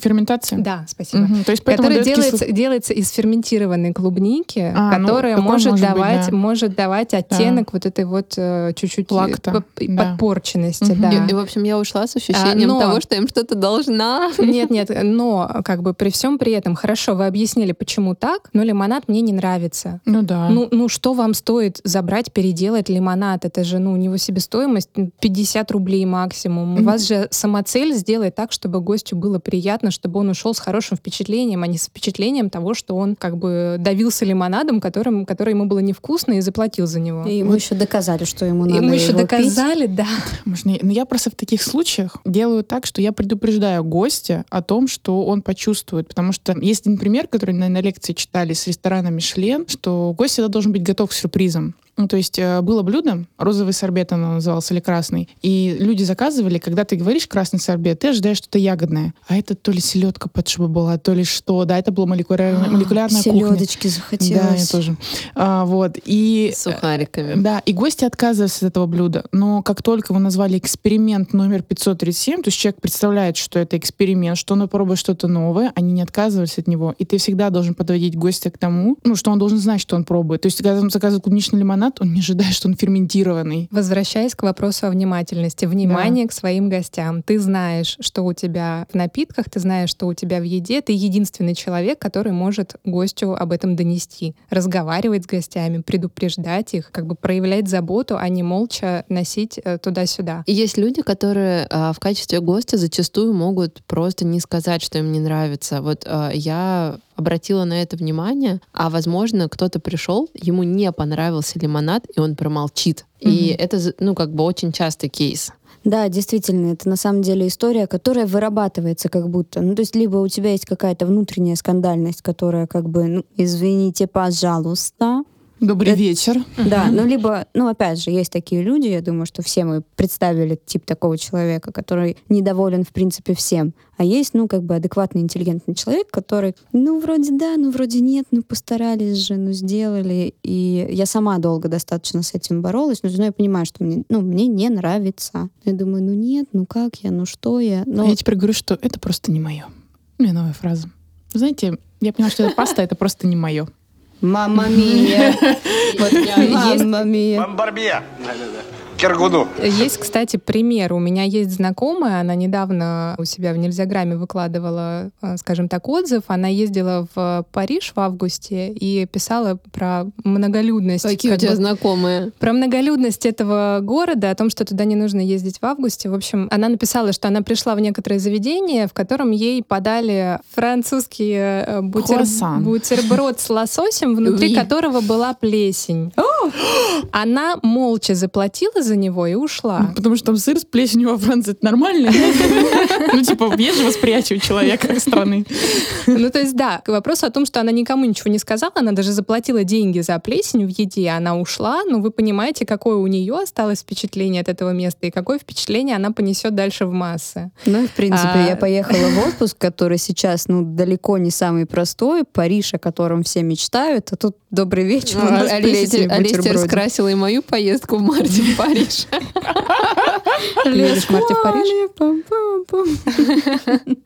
Ферментация? Да, спасибо. Угу. То есть, который делается из ферментированной клубники, которая может давать оттенок вот этой вот чуть-чуть... Лакта. подпорченности, да. И, в общем, я ушла с ощущением того, что им что-то должна. Нет, но как бы при всем при этом, хорошо, вы объяснили, почему так, но лимонад мне не нравится. Ну да. Ну что вам стоит забрать, переделать лимонад? Это же, у него себестоимость 50 рублей максимум. У вас же самоцель сделать так, чтобы гостю было приятно, чтобы он ушел с хорошим впечатлением, а не с впечатлением того, что он как бы давился лимонадом, который ему было невкусно, и заплатил за него. И мы еще доказали, что ему надо пить. Да. Можно, но я просто в таких случаях делаю так, что я предупреждаю гостя о том, что он почувствует. Потому что есть один пример, который на лекции читали с ресторана «Мишлен», что гость всегда должен быть готов к сюрпризам. То есть было блюдо, розовый сорбет оно называлось, или красный, и люди заказывали, когда ты говоришь красный сорбет, ты ожидаешь что-то ягодное. А это то ли селедка под шубой была, то ли что, да, это была молекулярная кухня. Селедочки захотелось. Да, я тоже. С сухариками. Да, и гости отказывались от этого блюда, но как только его назвали эксперимент номер 537, то есть человек представляет, что это эксперимент, что он пробует что-то новое, они не отказывались от него, и ты всегда должен подводить гостя к тому, что он должен знать, что он пробует. То есть когда он заказывает клубничный лимонад, он не ожидает, что он ферментированный. Возвращаясь к вопросу о внимательности. Внимание к своим гостям. Ты знаешь, что у тебя в напитках, ты знаешь, что у тебя в еде. Ты единственный человек, который может гостю об этом донести. Разговаривать с гостями, предупреждать их, как бы проявлять заботу, а не молча носить туда-сюда. И есть люди, которые в качестве гостя зачастую могут просто не сказать, что им не нравится. Я обратила на это внимание, а, возможно, кто-то пришел, ему не понравился лимонад, и он промолчит. Mm-hmm. И это, очень частый кейс. Да, действительно, это на самом деле история, которая вырабатывается как будто. То есть либо у тебя есть какая-то внутренняя скандальность, которая извините, пожалуйста. Добрый вечер. Да, опять же, есть такие люди, я думаю, что все мы представили тип такого человека, который недоволен, в принципе, всем. А есть, адекватный, интеллигентный человек, который, вроде да, вроде нет, постарались же, сделали. И я сама долго достаточно с этим боролась, но я понимаю, что мне не нравится. Я думаю, нет, как я, что я. Но... А я теперь говорю, что это просто не мое. У меня новая фраза. Знаете, я понимаю, что эта паста — это просто не мое. Мамма мия. Мамма мия. Бомбарбия. Киргуду. Есть, кстати, пример. У меня есть знакомая, она недавно у себя в Нельзяграме выкладывала, скажем так, отзыв. Она ездила в Париж в августе и писала про многолюдность. Какие у тебя знакомые? Про многолюдность этого города, о том, что туда не нужно ездить в августе. В общем, она написала, что она пришла в некоторое заведение, в котором ей подали французский бутерброд с лососем, внутри которого была плесень. Она молча заплатила за него и ушла. Потому что там сыр с плесенью во Франции — это нормально. Есть же восприятие у человека как страны. К вопросу о том, что она никому ничего не сказала, она даже заплатила деньги за плесень в еде, она ушла, но вы понимаете, какое у нее осталось впечатление от этого места и какое впечатление она понесет дальше в массы. В принципе, я поехала в отпуск, который сейчас, далеко не самый простой, Париж, о котором все мечтают, а тут добрый вечер. Олеся раскрасила и мою поездку в марте в Париж. Лес в марте в Париж.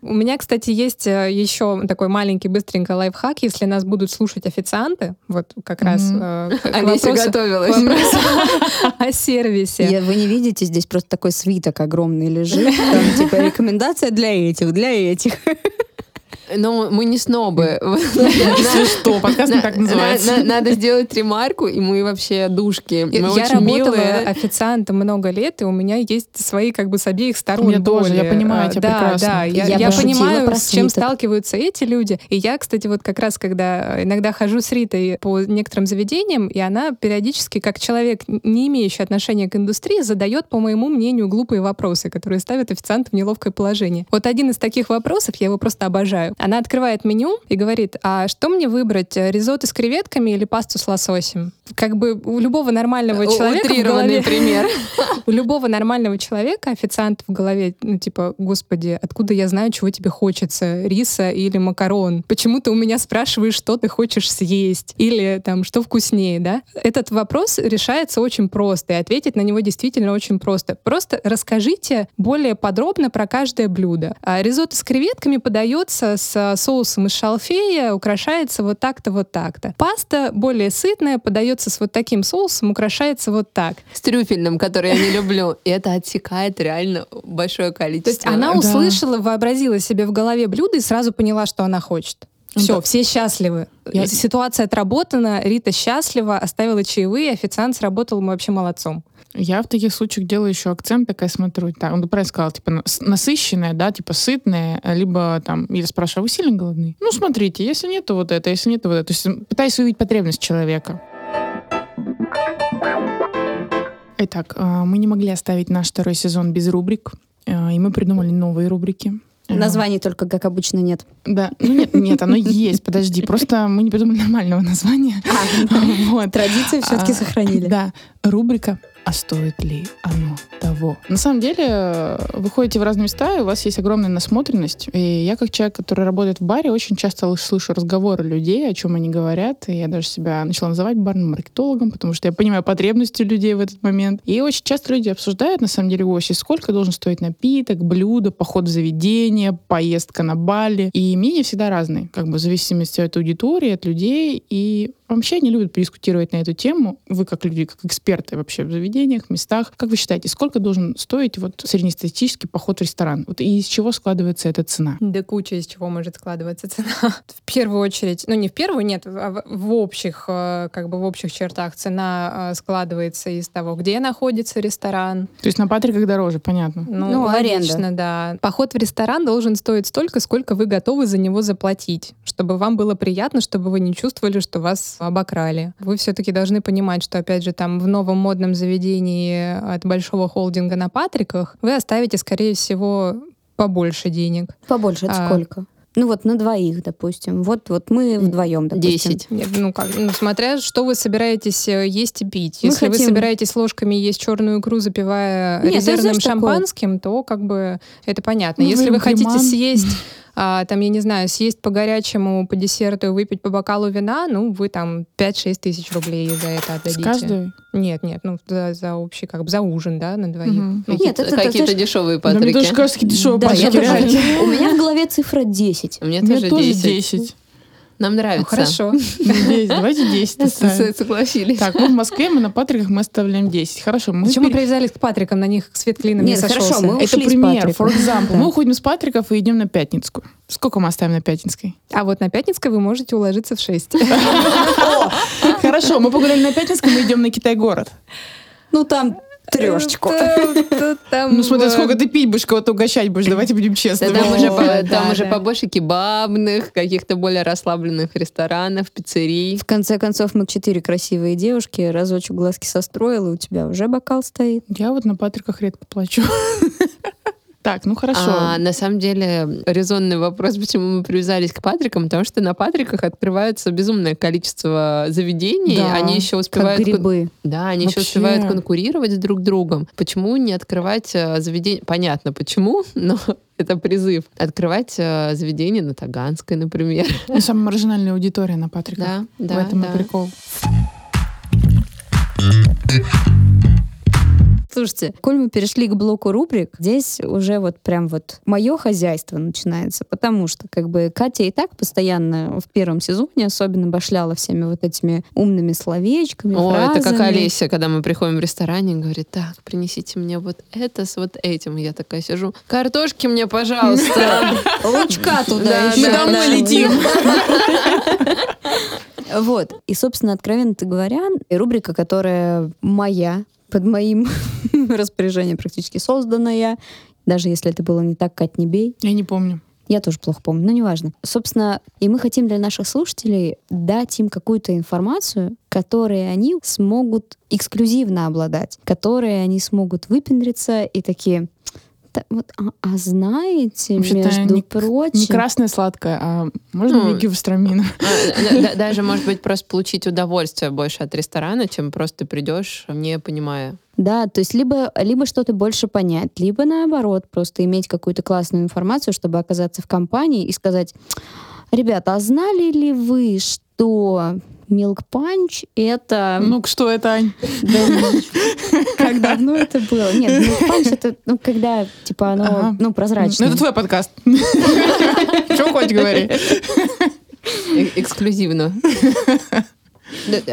У меня, кстати, есть еще такой маленький, быстренько лайфхак. Если нас будут слушать официанты, как раз... Олеся готовилась. О сервисе. Вы не видите, здесь просто такой свиток огромный лежит. Там рекомендация для этих. Но мы не снобы. Что, подкаст так называется. Надо сделать ремарку, и мы вообще душки. Я работала официантом много лет, и у меня есть свои с обеих сторон. Я тоже, я понимаю тебя прекрасно. Да, я понимаю, с чем сталкиваются эти люди. И я, кстати, как раз, когда иногда хожу с Ритой по некоторым заведениям, и она периодически, как человек, не имеющий отношения к индустрии, задает, по моему мнению, глупые вопросы, которые ставят официанта в неловкое положение. Один из таких вопросов, я его просто обожаю. Она открывает меню и говорит: а что мне выбрать, ризотто с креветками или пасту с лососем? У любого нормального человека в голове... пример. У любого нормального человека, официант в голове, господи, откуда я знаю, чего тебе хочется, риса или макарон? Почему ты у меня спрашиваешь, что ты хочешь съесть? Или что вкуснее, да? Этот вопрос решается очень просто, и ответить на него действительно очень просто. Просто расскажите более подробно про каждое блюдо. Ризотто с креветками подается с с соусом из шалфея, украшается вот так-то, вот так-то. Паста более сытная, подается с вот таким соусом, украшается вот так. С трюфельным, который я не люблю. И это отсекает реально большое количество. То есть она услышала, вообразила себе в голове блюдо и сразу поняла, что она хочет. Все, все счастливы. Ситуация отработана, Рита счастлива, оставила чаевые, официант сработал, мы вообще молодцом. Я в таких случаях делаю еще акцент, такая смотрю, так, он правильно сказал, типа насыщенная, да, типа сытная, либо там, я спрашиваю, вы сильно голодны? Ну, смотрите, если нет, то вот это, если нет, то вот это. То есть пытаюсь увидеть потребность человека. Итак, мы не могли оставить наш второй сезон без рубрик, и мы придумали новые рубрики. Названий только, как обычно, нет. Да, ну нет, оно есть, подожди. Просто мы не придумали нормального названия. Традиции все-таки сохранили. Да, рубрика «А стоит ли оно того?». На самом деле, вы ходите в разные места, и у вас есть огромная насмотренность. И я, как человек, который работает в баре, очень часто слышу разговоры людей, о чем они говорят. И я даже себя начала называть барным маркетологом, потому что я понимаю потребности людей в этот момент. И очень часто люди обсуждают, на самом деле, вообще, сколько должен стоить напиток, блюдо, поход в заведение, поездка на Бали. И мнения всегда разные, как бы в зависимости от аудитории, от людей. И вообще они любят подискутировать на эту тему. Вы, как люди, как эксперты вообще в заведении, местах. Как вы считаете, сколько должен стоить вот среднестатистический поход в ресторан? Вот и из чего складывается эта цена? Да куча из чего может складываться цена. В первую очередь, ну не в первую, нет, а в общих, как бы в общих чертах цена складывается из того, где находится ресторан. То есть на Патриках дороже, понятно. Ну аренда. Да. Поход в ресторан должен стоить столько, сколько вы готовы за него заплатить, чтобы вам было приятно, чтобы вы не чувствовали, что вас обокрали. Вы все-таки должны понимать, что, опять же, там в новом модном заведении от большого холдинга на Патриках, вы оставите, скорее всего, побольше денег. Побольше? Это сколько? Ну вот на двоих, допустим. Вот мы вдвоем, допустим. 10. Нет, смотря что вы собираетесь есть и пить. Если вы собираетесь ложками есть черную икру, запивая резервным шампанским, то как бы это понятно. Если вы хотите съесть... там, я не знаю, съесть по-горячему, по десерту и выпить по бокалу вина, ну, вы там 5-6 тысяч рублей за это отдадите. С каждой? Нет, ну, за общий, как бы, за ужин, да, на двоих. Угу. Какие-то дешевые Патрики. Мне тоже кажется, какие-то дешевые Патрики. У меня в голове цифра 10. У меня тоже 10. Нам нравится. Хорошо. 10, давайте 10 оставим. Согласились. Так, мы в Москве, мы на Патриках, мы оставляем 10. Хорошо. Почему мы привязались к Патрикам? На них свет клином не сошелся. Хорошо, мы ушли. Это пример. For example. Мы уходим с Патриков и идем на Пятницкую. Сколько мы оставим на Пятницкой? А вот на Пятницкой вы можете уложиться в 6. Хорошо, мы погуляли на Пятницкой, мы идем на Китай-город. Ну, там... Трешечку. Ну, смотри, сколько ты пить будешь, кого-то угощать будешь, давайте будем честны. Там уже побольше кебабных, каких-то более расслабленных ресторанов, пиццерий. В конце концов, мы 4 красивые девушки, разочек глазки состроила, у тебя уже бокал стоит. Я вот на Патриках редко плачу. Так, ну хорошо. На самом деле, резонный вопрос, почему мы привязались к Патрикам, потому что на Патриках открывается безумное количество заведений. Да, они еще успевают... Как грибы. Да, они еще успевают конкурировать друг с другом. Почему не открывать заведение? Понятно, почему, но... Это призыв. Открывать заведение на Таганской, например. Ну, самая маржинальная аудитория на Патриках. Да. В этом и прикол. Слушайте, коль мы перешли к блоку рубрик, здесь уже вот прям вот мое хозяйство начинается, потому что как бы Катя и так постоянно в первом сезоне особенно башляла всеми вот этими умными словечками, фразами. Это как Олеся, когда мы приходим в ресторане и говорит, так, принесите мне вот это с вот этим. Я такая сижу, картошки мне, пожалуйста. Лучка туда еще. Мы домой летим. Вот. И, собственно, откровенно-то говоря, рубрика, которая моя, под моим распоряжением практически созданная. Даже если это было не так, Кать, не бей. Я не помню. Я тоже плохо помню, но неважно. Собственно, и мы хотим для наших слушателей дать им какую-то информацию, которой они смогут эксклюзивно обладать, которой они смогут выпендриться и такие... Вот, знаете, вообще-то между прочим... Не красное сладкое, а можно гивостромина? Даже, может быть, просто получить удовольствие больше от ресторана, чем просто придешь, не понимая. Да, то есть либо что-то больше понять, либо наоборот, просто иметь какую-то классную информацию, чтобы оказаться в компании и сказать, ребята, а знали ли вы, что... Милк-панч — это... Ну, что это, Ань? Как давно это было? Нет, милк-панч — это, ну, когда, типа, оно, ну, прозрачное. Ну, это твой подкаст. Что хочешь, говори. Эксклюзивно.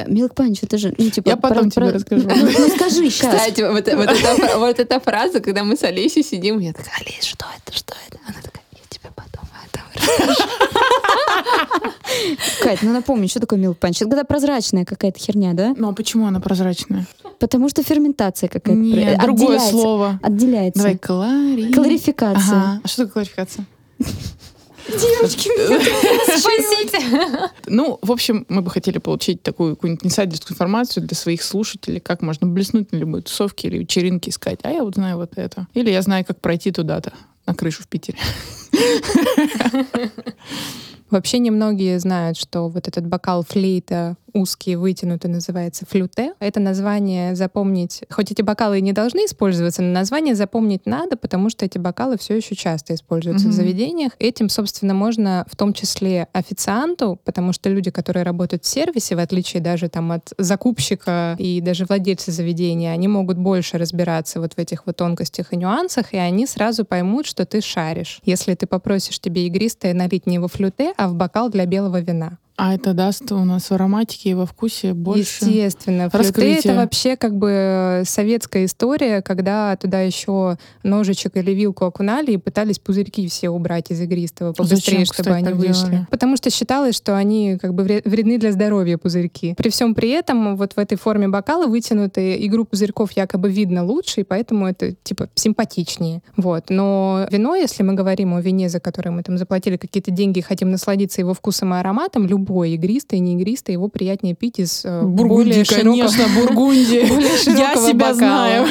Милк-панч, это же... Ну, типа, я потом тебе расскажу. Ну, скажи сейчас. Кстати, вот эта фраза, когда мы с Олесей сидим, я такая, Олесь, что это, что это? Она такая, я тебе потом это расскажу. Кать, ну напомню, что такое милк-панч? Это когда прозрачная какая-то херня, да? Ну а почему она прозрачная? Потому что ферментация какая-то. Нет, другое слово. Отделяется. Давай, Колорификация. Ага. А что такое колорификация? Девочки, спасите! Ну, в общем, мы бы хотели получить такую какую-нибудь инсайдерскую информацию для своих слушателей, как можно блеснуть на любой тусовке или вечеринке и сказать, а я вот знаю вот это. Или я знаю, как пройти туда-то, на крышу в Питере. Вообще немногие знают, что вот этот бокал флейта узкий, вытянутый, называется флюте. Это название запомнить, хоть эти бокалы и не должны использоваться, но название запомнить надо, потому что эти бокалы все еще часто используются в заведениях. Этим, собственно, можно в том числе официанту, потому что люди, которые работают в сервисе, в отличие даже там от закупщика и даже владельца заведения, они могут больше разбираться вот в этих вот тонкостях и нюансах, и они сразу поймут, что ты шаришь. Если ты попросишь тебе игристое налить не во флюте, а в бокал для белого вина. А это даст у нас в ароматике и во вкусе больше. Естественно. Флюте — это вообще как бы советская история, когда туда еще ножичек или вилку окунали и пытались пузырьки все убрать из игристого побыстрее, зачем, чтобы кстати, они вышли. Делали? Потому что считалось, что они как бы вредны для здоровья, пузырьки. При всем при этом вот в этой форме бокала вытянутые игру пузырьков якобы видно лучше, и поэтому это типа симпатичнее. Вот. Но вино, если мы говорим о вине, за которое мы там заплатили какие-то деньги и хотим насладиться его вкусом и ароматом, любой игристый, не игристый, его приятнее пить из более широкого... Конечно, бургунди. Я себя знаю.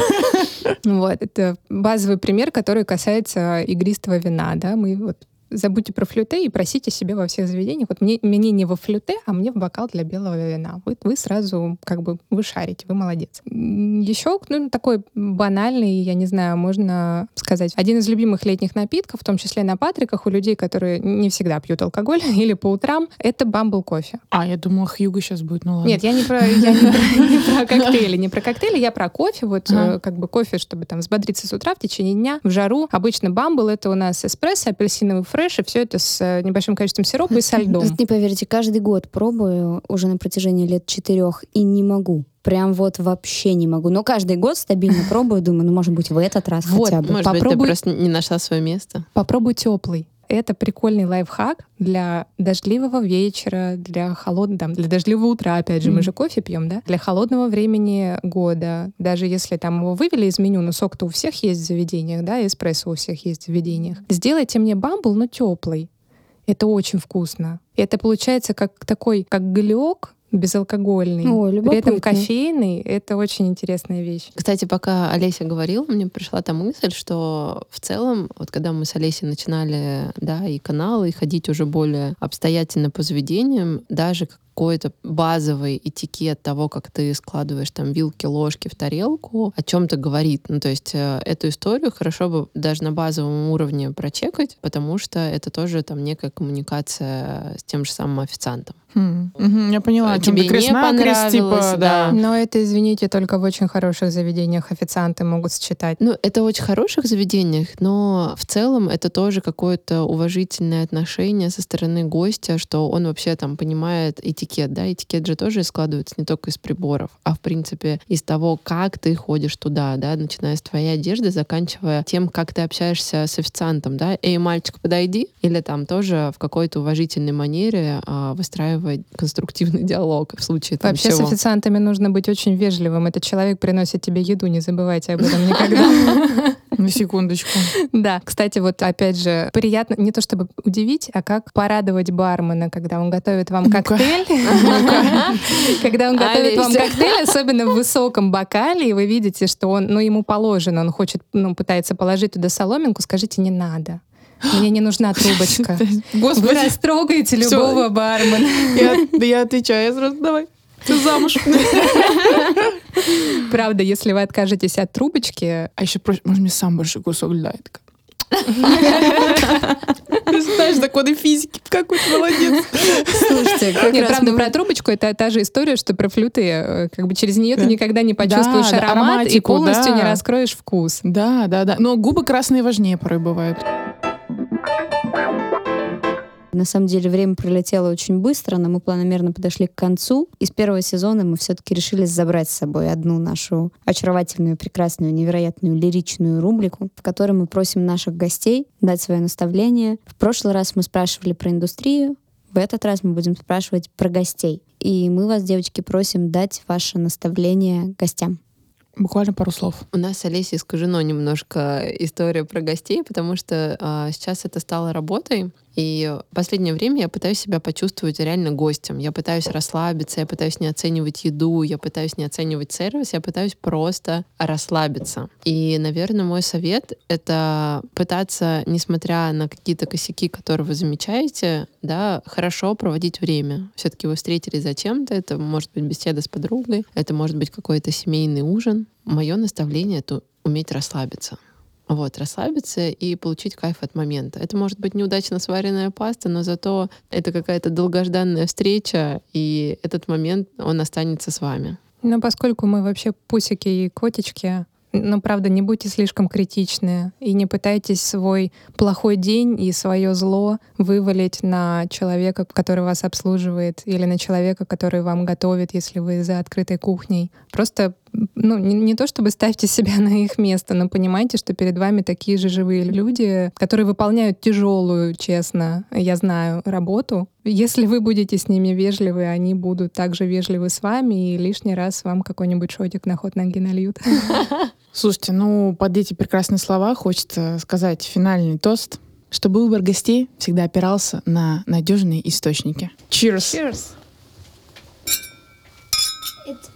Вот, это базовый пример, который касается игристого вина, да, мы вот забудьте про флюте и просите себе во всех заведениях. Вот мне не во флюте, а мне в бокал для белого вина. Вы сразу как бы вы шарите, вы молодец. Еще ну, такой банальный, я не знаю, можно сказать, один из любимых летних напитков, в том числе на Патриках, у людей, которые не всегда пьют алкоголь или по утрам, это бамбл кофе. А, я думала, хьюго сейчас будет, ну ладно. Нет, я не про коктейли, не про коктейли, я про кофе. Вот как бы кофе, чтобы там взбодриться с утра в течение дня, в жару. Обычно бамбл — это у нас эспрессо, апельсиновый фреш, и все это с небольшим количеством сиропа и со льдом. Не поверите, каждый год пробую уже на протяжении лет 4 и не могу. Прям вот вообще не могу. Но каждый год стабильно пробую, думаю, ну, может быть, в этот раз вот, хотя бы. Может попробуй... быть, ты просто не нашла свое место. Попробуй теплый. Это прикольный лайфхак для дождливого вечера, для холодного, для дождливого утра, опять же, мы же кофе пьем, да? Для холодного времени года. Даже если там его вывели из меню, но сок-то у всех есть в заведениях, да, эспрессо у всех есть в заведениях. Сделайте мне бамбл, но теплый. Это очень вкусно. Это получается как такой, как глёк, безалкогольный. О, при этом кофейный. Это очень интересная вещь. Кстати, пока Олеся говорила, мне пришла та мысль, что в целом, вот когда мы с Олесей начинали, да, и каналы, и ходить уже более обстоятельно по заведениям, даже какой-то базовый этикет того, как ты складываешь там вилки, ложки в тарелку, о чем-то говорит. Ну, то есть эту историю хорошо бы даже на базовом уровне прочекать, потому что это тоже там некая коммуникация с тем же самым официантом. Я поняла, тебе крест не понравилось, типа, да. Но это, извините, только в очень хороших заведениях официанты могут считать. Ну, это в очень хороших заведениях, но в целом это тоже какое-то уважительное отношение со стороны гостя, что он вообще там понимает этикет, да, этикет же тоже складывается не только из приборов, а в принципе из того, как ты ходишь туда, да, начиная с твоей одежды, заканчивая тем, как ты общаешься с официантом, да, эй, мальчик, подойди, или там тоже в какой-то уважительной манере выстраивать конструктивный диалог в случае там вообще всего. С официантами нужно быть очень вежливым. Этот человек приносит тебе еду, не забывайте об этом никогда. На секундочку. Да. Кстати, вот опять же, приятно не то чтобы удивить, а как порадовать бармена, когда он готовит вам коктейль. Когда он готовит вам коктейль, особенно в высоком бокале, и вы видите, что он, ну, ему положено, он хочет, ну, пытается положить туда соломинку, скажите, не надо. Мне не нужна трубочка. Господи. Вы растрогаете любого бармена. Я отвечаю, я сразу давай. Ты замуж. Правда, если вы откажетесь от трубочки... А еще проще, может, мне сам большой кусок льда. Ты знаешь, законы физики. Какой ты молодец. Слушайте, как нет, раз правда, мы... про трубочку это та же история, что про флюты. Как бы через нее ты никогда не почувствуешь аромат и полностью не раскроешь вкус. Да. Но губы красные важнее порой бывают. На самом деле время пролетело очень быстро, но мы планомерно подошли к концу. Из первого сезона мы все-таки решили забрать с собой одну нашу очаровательную, прекрасную, невероятную лиричную рубрику, в которой мы просим наших гостей дать свое наставление. В прошлый раз мы спрашивали про индустрию, в этот раз мы будем спрашивать про гостей. И мы вас, девочки, просим дать ваше наставление гостям. Буквально пару слов. У нас с Олесей искажено немножко история про гостей, потому что сейчас это стало работой. И в последнее время я пытаюсь себя почувствовать реально гостем. Я пытаюсь расслабиться, я пытаюсь не оценивать еду, я пытаюсь не оценивать сервис, я пытаюсь просто расслабиться. И, наверное, мой совет — это пытаться, несмотря на какие-то косяки, которые вы замечаете, да, хорошо проводить время. Все-таки вы встретились зачем-то, это может быть беседа с подругой, это может быть какой-то семейный ужин. Мое наставление — это уметь расслабиться. Вот, расслабиться и получить кайф от момента. Это может быть неудачно сваренная паста, но зато это какая-то долгожданная встреча, и этот момент, он останется с вами. Ну, поскольку мы вообще пусики и котички, ну, правда, не будьте слишком критичны и не пытайтесь свой плохой день и свое зло вывалить на человека, который вас обслуживает, или на человека, который вам готовит, если вы за открытой кухней. Просто ну, не то чтобы ставьте себя на их место, но понимайте, что перед вами такие же живые люди, которые выполняют тяжелую, честно, я знаю, работу. Если вы будете с ними вежливы, они будут также вежливы с вами, и лишний раз вам какой-нибудь шотик на ход ноги нальют. Слушайте, ну, под эти прекрасные слова хочется сказать финальный тост, чтобы выбор гостей всегда опирался на надежные источники. Cheers! Cheers!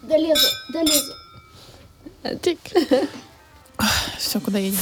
Долезу. Все, куда едем?